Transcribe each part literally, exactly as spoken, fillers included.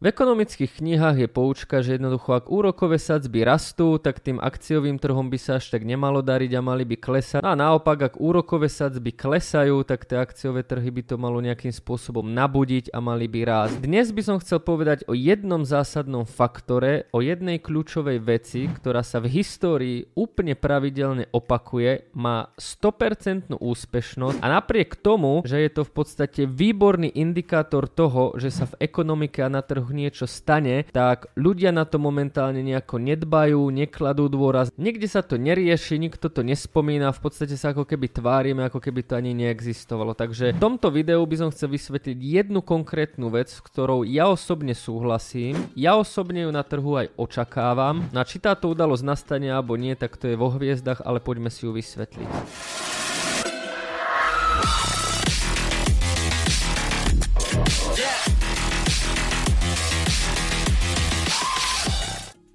V ekonomických knihách je poučka, že jednoducho ak úrokové sadzby rastú, tak tým akciovým trhom by sa až tak nemalo dariť a mali by klesať. A naopak, ak úrokové sadzby klesajú, tak tie akciové trhy by to malo nejakým spôsobom nabudiť a mali by rásť. Dnes by som chcel povedať o jednom zásadnom faktore, o jednej kľúčovej veci, ktorá sa v histórii úplne pravidelne opakuje, má sto percent úspešnosť a napriek tomu, že je to v podstate výborný indikátor toho, že sa v ekonomike a na trhu niečo stane, tak ľudia na to momentálne nejako nedbajú, nekladú dôraz, niekde sa to nerieši, nikto to nespomína, v podstate sa ako keby tvárime, ako keby to ani neexistovalo. Takže v tomto videu by som chcel vysvetliť jednu konkrétnu vec, s ktorou ja osobne súhlasím, ja osobne ju na trhu aj očakávam. No a či táto udalosť nastane alebo nie, tak to je vo hviezdach, ale poďme si ju vysvetliť.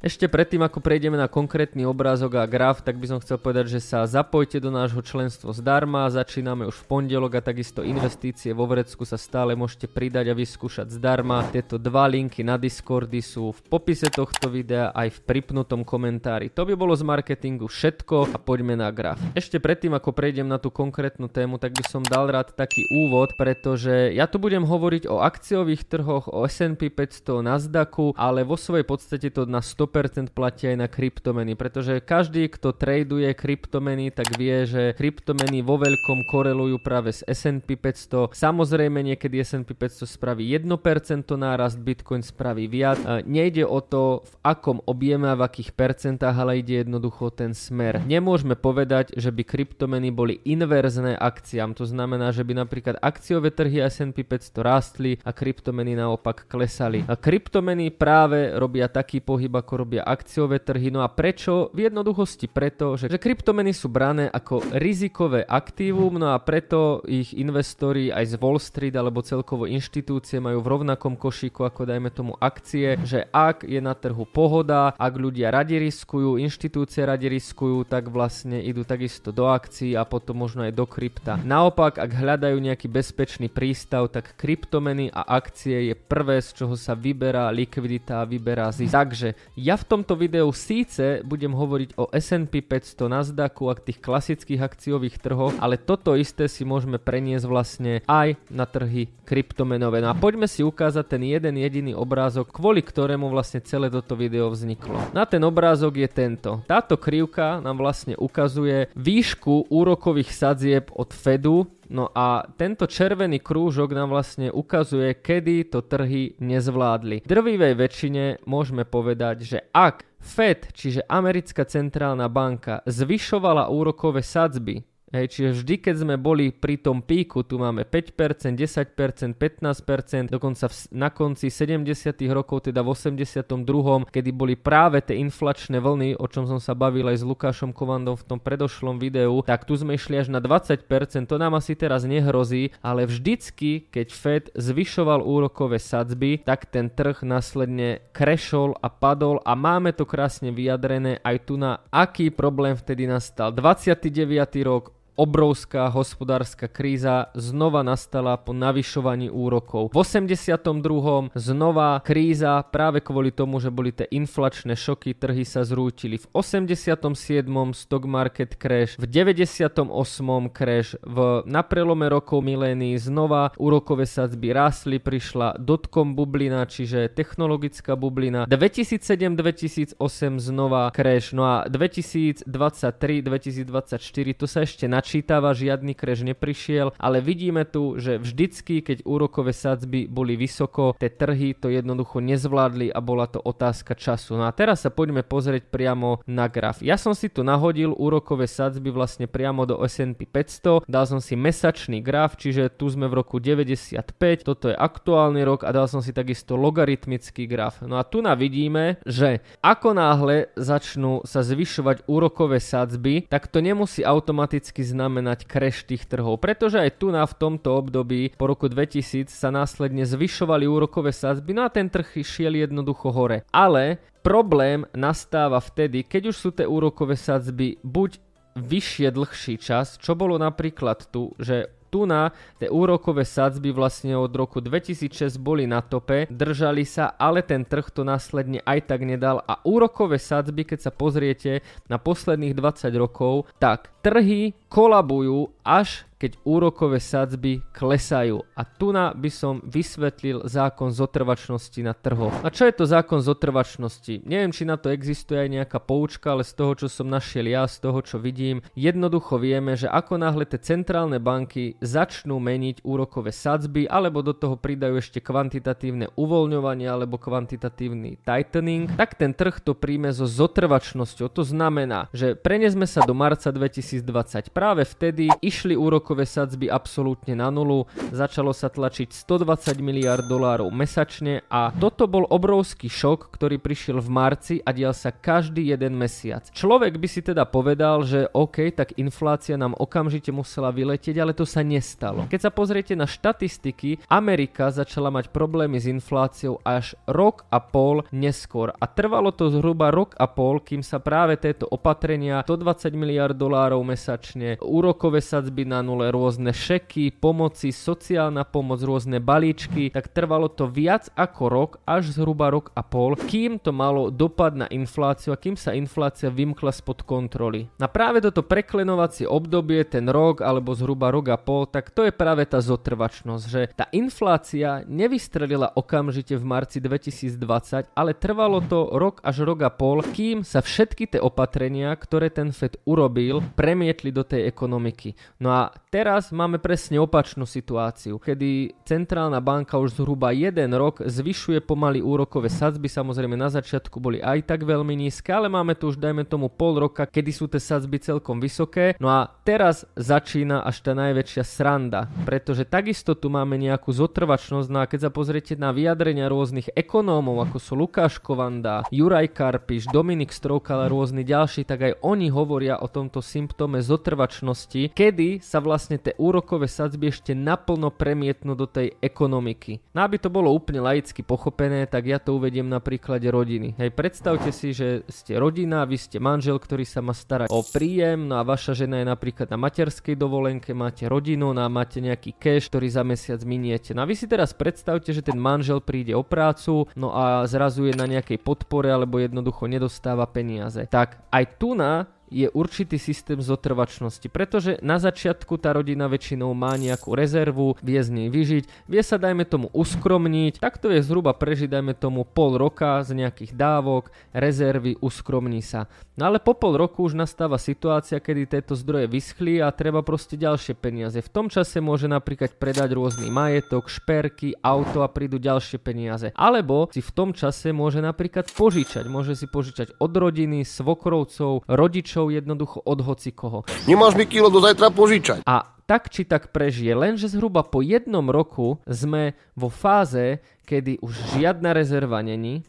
Ešte predtým, ako prejdeme na konkrétny obrázok a graf, tak by som chcel povedať, že sa zapojte do nášho členstva zdarma, začíname už v pondelok a takisto investície vo vrecku sa stále môžete pridať a vyskúšať zdarma. Tieto dva linky na Discordy sú v popise tohto videa aj v pripnutom komentári. To by bolo z marketingu všetko a poďme na graf. Ešte predtým, ako prejdem na tú konkrétnu tému, tak by som dal rád taký úvod, pretože ja tu budem hovoriť o akciových trhoch, o es end pí päťsto, Nasdaqu, ale vo svojej podstate to na sto percent platia aj na kryptomeny, pretože každý, kto traduje kryptomeny, tak vie, že kryptomeny vo veľkom korelujú práve s es end pí päťsto. Samozrejme, niekedy es end pí päťsto spraví jedno percento nárast, Bitcoin spraví viac. E, nejde o to, v akom objeme a v akých percentách, ale ide jednoducho ten smer. Nemôžeme povedať, že by kryptomeny boli inverzné akciám, to znamená, že by napríklad akciové trhy es end pí päťsto rástli a kryptomeny naopak klesali. A kryptomeny práve robia taký pohyb, ako robia akciové trhy. No a prečo? V jednoduchosti preto, že, že kryptomeny sú brané ako rizikové aktívum, no a preto ich investori aj z Wall Street alebo celkovo inštitúcie majú v rovnakom košíku ako dajme tomu akcie, že ak je na trhu pohoda, ak ľudia radi riskujú, inštitúcie radi riskujú, tak vlastne idú takisto do akcií a potom možno aj do krypta. Naopak, ak hľadajú nejaký bezpečný prístav, tak kryptomeny a akcie je prvé, z čoho sa vyberá likvidita a vyberá zisk. Takže ja Ja v tomto videu síce budem hovoriť o es end pí päťsto, Nasdaqu a tých klasických akciových trhoch, ale toto isté si môžeme preniesť vlastne aj na trhy kryptomenové. No a poďme si ukázať ten jeden jediný obrázok, kvôli ktorému vlastne celé toto video vzniklo. Na ten obrázok je tento. Táto krivka nám vlastne ukazuje výšku úrokových sadzieb od Fedu. No a tento červený krúžok nám vlastne ukazuje, kedy to trhy nezvládli. V drvivej väčšine môžeme povedať, že ak Fed, čiže americká centrálna banka, zvyšovala úrokové sadzby, hej, čiže vždy, keď sme boli pri tom píku, tu máme päť percent, desať percent, pätnásť percent, dokonca v, na konci sedemdesiatych rokov, teda v osemdesiatom druhom, kedy boli práve tie inflačné vlny, o čom som sa bavil aj s Lukášom Kovandom v tom predošlom videu, tak tu sme išli až na dvadsať percent, to nám asi teraz nehrozí, ale vždycky, keď Fed zvyšoval úrokové sadzby, tak ten trh následne krešol a padol a máme to krásne vyjadrené aj tu na aký problém vtedy nastal. dvadsiaty deviaty rok, obrovská hospodárska kríza znova nastala po navyšovaní úrokov. V osemdesiatom druhom znova kríza práve kvôli tomu, že boli tie inflačné šoky, trhy sa zrútili. V osemdesiatom siedmom stock market crash, v deväťdesiatom ôsmom crash, v na prelome rokov milénií znova úrokové sadzby rásli, prišla dotcom bublina, čiže technologická bublina. dvetisícsedem dvetisícosem znova crash, no a dvetisícdvadsaťtri dvetisícdvadsaťštyri to sa ešte načítalo, čítava, žiadny crash neprišiel, ale vidíme tu, že vždycky, keď úrokové sadzby boli vysoko, tie trhy to jednoducho nezvládli a bola to otázka času. No a teraz sa poďme pozrieť priamo na graf. Ja som si tu nahodil úrokové sadzby vlastne priamo do es end pí päťsto, dal som si mesačný graf, čiže tu sme v roku deväťdesiatpäť, toto je aktuálny rok a dal som si takisto logaritmický graf. No a tu na vidíme, že ako náhle začnú sa zvyšovať úrokové sadzby, tak to nemusí automaticky znamená znamenať crash tých trhov, pretože aj tu na v tomto období po roku dvetisíc sa následne zvyšovali úrokové sadzby, no a ten trh šiel jednoducho hore. Ale problém nastáva vtedy, keď už sú tie úrokové sadzby buď vyššie dlhší čas, čo bolo napríklad tu, že tu na tie úrokové sadzby vlastne od roku dvetisícšesť boli na tope, držali sa, ale ten trh to následne aj tak nedal a úrokové sadzby, keď sa pozriete na posledných dvadsať rokov, tak trhy kolabujú, až keď úrokové sadzby klesajú. A tu na by som vysvetlil zákon zotrvačnosti na trhoch. A čo je to zákon zotrvačnosti? Neviem, či na to existuje aj nejaká poučka, ale z toho, čo som našiel ja, z toho, čo vidím, jednoducho vieme, že ako náhle tie centrálne banky začnú meniť úrokové sadzby, alebo do toho pridajú ešte kvantitatívne uvoľňovanie alebo kvantitatívny tightening, tak ten trh to príjme so zotrvačnosťou. To znamená, že prenesme sa do marca dvetisícdvadsať. Práve vtedy išli úrokové sadzby absolútne na nulu, začalo sa tlačiť stodvadsať miliárd dolárov mesačne a toto bol obrovský šok, ktorý prišiel v marci a dial sa každý jeden mesiac. Človek by si teda povedal, že OK, tak inflácia nám okamžite musela vyletieť, ale to sa nestalo. Keď sa pozriete na štatistiky, Amerika začala mať problémy s infláciou až rok a pol neskôr a trvalo to zhruba rok a pol, kým sa práve tieto opatrenia stodvadsať miliárd dolárov mesačne, úrokové sadzby na nule, rôzne šeky, pomoci, sociálna pomoc, rôzne balíčky, tak trvalo to viac ako rok, až zhruba rok a pol, kým to malo dopad na infláciu a kým sa inflácia vymkla spod kontroly. Na práve toto preklenovacie obdobie, ten rok alebo zhruba rok a pol, tak to je práve tá zotrvačnosť, že tá inflácia nevystrelila okamžite v marci dvetisícdvadsať, ale trvalo to rok až rok a pol, kým sa všetky tie opatrenia, ktoré ten Fed urobil, premietli do tej ekonomiky. No a teraz máme presne opačnú situáciu, kedy centrálna banka už zhruba jeden rok zvyšuje pomaly úrokové sadzby, samozrejme na začiatku boli aj tak veľmi nízke, ale máme tu už dajme tomu pol roka, kedy sú tie sadzby celkom vysoké. No a teraz začína až tá najväčšia sranda, pretože takisto tu máme nejakú zotrvačnosť, no a keď sa pozriete na vyjadrenia rôznych ekonómov, ako sú Lukáš Kovanda, Juraj Karpiš, Dominik Stroukal a rôzni ďalší, tak aj oni hovoria o tomto symptóme zotrvačnosti, kedy sa vlastne vlastne tie úrokové sadzby ešte naplno premietnú do tej ekonomiky. No aby to bolo úplne laicky pochopené, tak ja to uvediem na príklade rodiny. Hej, predstavte si, že ste rodina, vy ste manžel, ktorý sa má starať o príjem, no a vaša žena je napríklad na materskej dovolenke, máte rodinu, no a máte nejaký cash, ktorý za mesiac miniete. No a vy si teraz predstavte, že ten manžel príde o prácu, no a zrazu je na nejakej podpore, alebo jednoducho nedostáva peniaze. Tak aj tu na je určitý systém zotrvačnosti, pretože na začiatku tá rodina väčšinou má nejakú rezervu, vie z nej vyžiť, vie sa dajme tomu uskromniť, takto je zhruba prežiť dajme tomu pol roka z nejakých dávok, rezervy, uskromní sa. No ale po pol roku už nastáva situácia, kedy tieto zdroje vyschli a treba proste ďalšie peniaze. V tom čase môže napríklad predať rôzny majetok, šperky, auto a prídu ďalšie peniaze. Alebo si v tom čase môže napríklad požičať, môže si požičať od rodiny, svokrovcov, rodičov, jednoducho od hoci koho. Nemáš mi kilo do zajtra požičať. A tak či tak prežije, lenže zhruba po jednom roku sme vo fáze, kedy už žiadna rezerva není,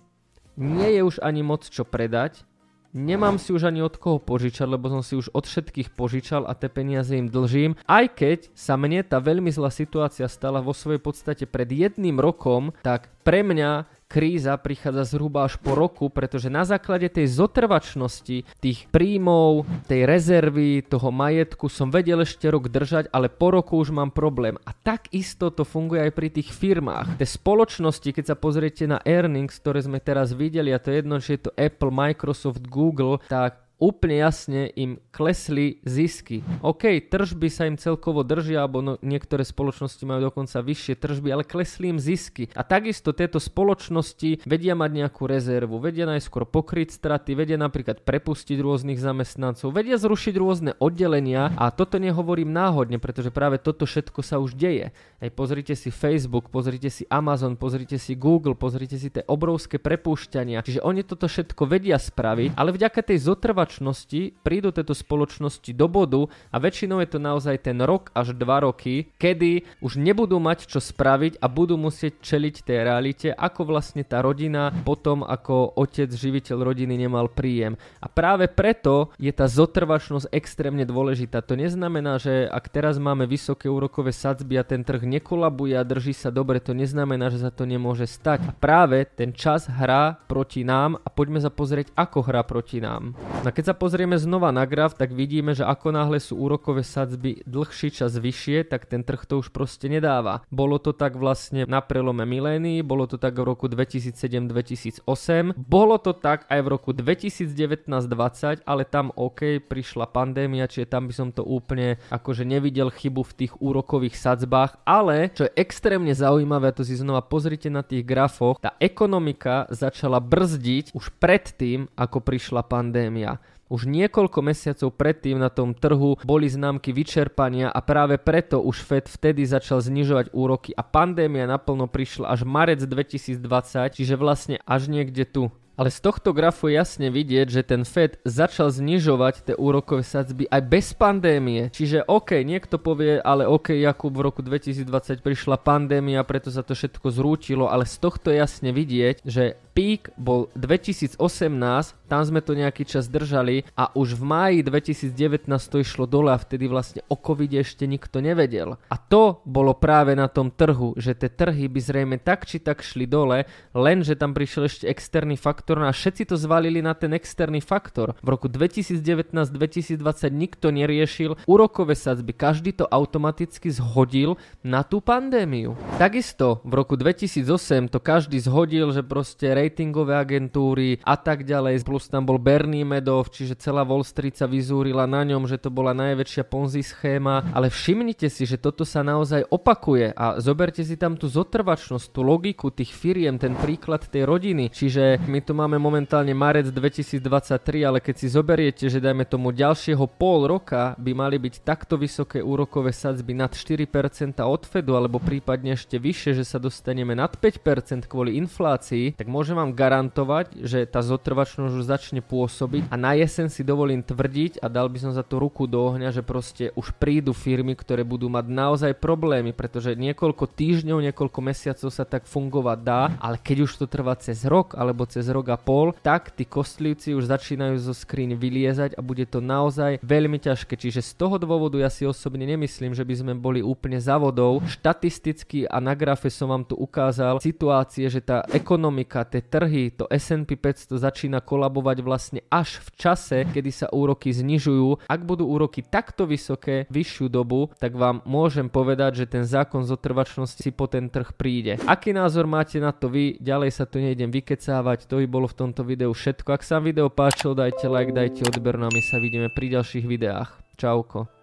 nie je už ani moc čo predať, nemám si už ani od koho požičať, lebo som si už od všetkých požičal a tie peniaze im dlžím. Aj keď sa mne tá veľmi zlá situácia stala vo svojej podstate pred jedným rokom, tak pre mňa kríza prichádza zhruba až po roku, pretože na základe tej zotrvačnosti, tých príjmov, tej rezervy, toho majetku som vedel ešte rok držať, ale po roku už mám problém. A takisto to funguje aj pri tých firmách. Tie spoločnosti, keď sa pozriete na earnings, ktoré sme teraz videli, a to je jedno, či je to Apple, Microsoft, Google, tak úplne jasne im klesli zisky. OK, tržby sa im celkovo držia, alebo no, niektoré spoločnosti majú dokonca vyššie tržby, ale klesli im zisky. A takisto tieto spoločnosti vedia mať nejakú rezervu, vedia najskôr pokryť straty, vedia napríklad prepustiť rôznych zamestnancov, vedia zrušiť rôzne oddelenia a toto nehovorím náhodne, pretože práve toto všetko sa už deje. Hej, pozrite si Facebook, pozrite si Amazon, pozrite si Google, pozrite si tie obrovské prepúšťania. Čiže oni toto všetko vedia spraviť, ale vďaka tej zotrvačnosti prídu tieto spoločnosti do bodu a väčšinou je to naozaj ten rok až dva roky, kedy už nebudú mať čo spraviť a budú musieť čeliť tej realite, ako vlastne tá rodina potom ako otec, živiteľ rodiny nemal príjem. A práve preto je tá zotrvačnosť extrémne dôležitá. To neznamená, že ak teraz máme vysoké úrokové sadzby a ten trh nekolabuje a drží sa dobre, to neznamená, že sa to nemôže stať. A práve ten čas hrá proti nám a poďme sa pozrieť, ako hrá proti nám. No keď sa pozrieme znova na graf, tak vidíme, že ako náhle sú úrokové sadzby dlhší čas vyššie, tak ten trh to už proste nedáva. Bolo to tak vlastne na prelome milénií, bolo to tak v roku dvetisícsedem dvetisícosem, bolo to tak aj v roku dvetisícdevätnásť dvadsať, ale tam OK, prišla pandémia, čiže tam by som to úplne akože nevidel chybu v tých úrokových sadzbách, ale čo je extrémne zaujímavé, a to si znova pozrite na tých grafoch, tá ekonomika začala brzdiť už predtým, ako prišla pandémia. Už niekoľko mesiacov predtým na tom trhu boli známky vyčerpania a práve preto už Fed vtedy začal znižovať úroky a pandémia naplno prišla až marec dvetisícdvadsať, čiže vlastne až niekde tu. Ale z tohto grafu je jasne vidieť, že ten Fed začal znižovať tie úrokové sadzby aj bez pandémie. Čiže OK, niekto povie, ale OK, Jakub, v roku dvetisícdvadsať prišla pandémia, preto sa to všetko zrútilo, ale z tohto je jasne vidieť, že pík bol dvetisícosemnásť, tam sme to nejaký čas držali a už v máji dvetisícdevätnásť to išlo dole a vtedy vlastne o covide ešte nikto nevedel. A to bolo práve na tom trhu, že tie trhy by zrejme tak či tak šli dole, lenže tam prišiel ešte externý faktor, a všetci to zvalili na ten externý faktor. V roku dvetisícdevätnásť dvetisícdvadsať nikto neriešil úrokové sadzby, každý to automaticky zhodil na tú pandémiu. Takisto v roku dvetisícosem to každý zhodil, že proste ratingové agentúry a tak ďalej, plus tam bol Bernie Madoff, čiže celá Wall Street sa vyzúrila na ňom, že to bola najväčšia ponzi schéma, ale všimnite si, že toto sa naozaj opakuje a zoberte si tam tú zotrvačnosť, tú logiku tých firiem, ten príklad tej rodiny, čiže my to Tu máme momentálne marec dvetisícdvadsaťtri, ale keď si zoberiete, že dajme tomu ďalšieho pol roka by mali byť takto vysoké úrokové sadzby nad štyri percentá od Fedu, alebo prípadne ešte vyššie, že sa dostaneme nad päť percent kvôli inflácii, tak môžem vám garantovať, že tá zotrvačnosť už začne pôsobiť a na jeseň si dovolím tvrdiť a dal by som za to ruku do ohňa, že proste už prídu firmy, ktoré budú mať naozaj problémy, pretože niekoľko týždňov, niekoľko mesiacov sa tak fungovať dá, ale keď už to trvá cez rok alebo cez rok a pol, tak tí kostlivci už začínajú zo skríň vyliezať a bude to naozaj veľmi ťažké. Čiže z toho dôvodu ja si osobne nemyslím, že by sme boli úplne za vodou. Štatisticky a na grafe som vám tu ukázal situácie, že tá ekonomika, tie trhy, to es end pí päťsto začína kolabovať vlastne až v čase, kedy sa úroky znižujú. Ak budú úroky takto vysoké vyššiu dobu, tak vám môžem povedať, že ten zákon zotrvačnosti si po ten trh príde. Aký názor máte na to vy? Ďalej sa tu nejdem vykecávať, to bolo v tomto videu všetko. Ak sa vám video páčilo, dajte like, dajte odber, no a my sa vidíme pri ďalších videách. Čauko.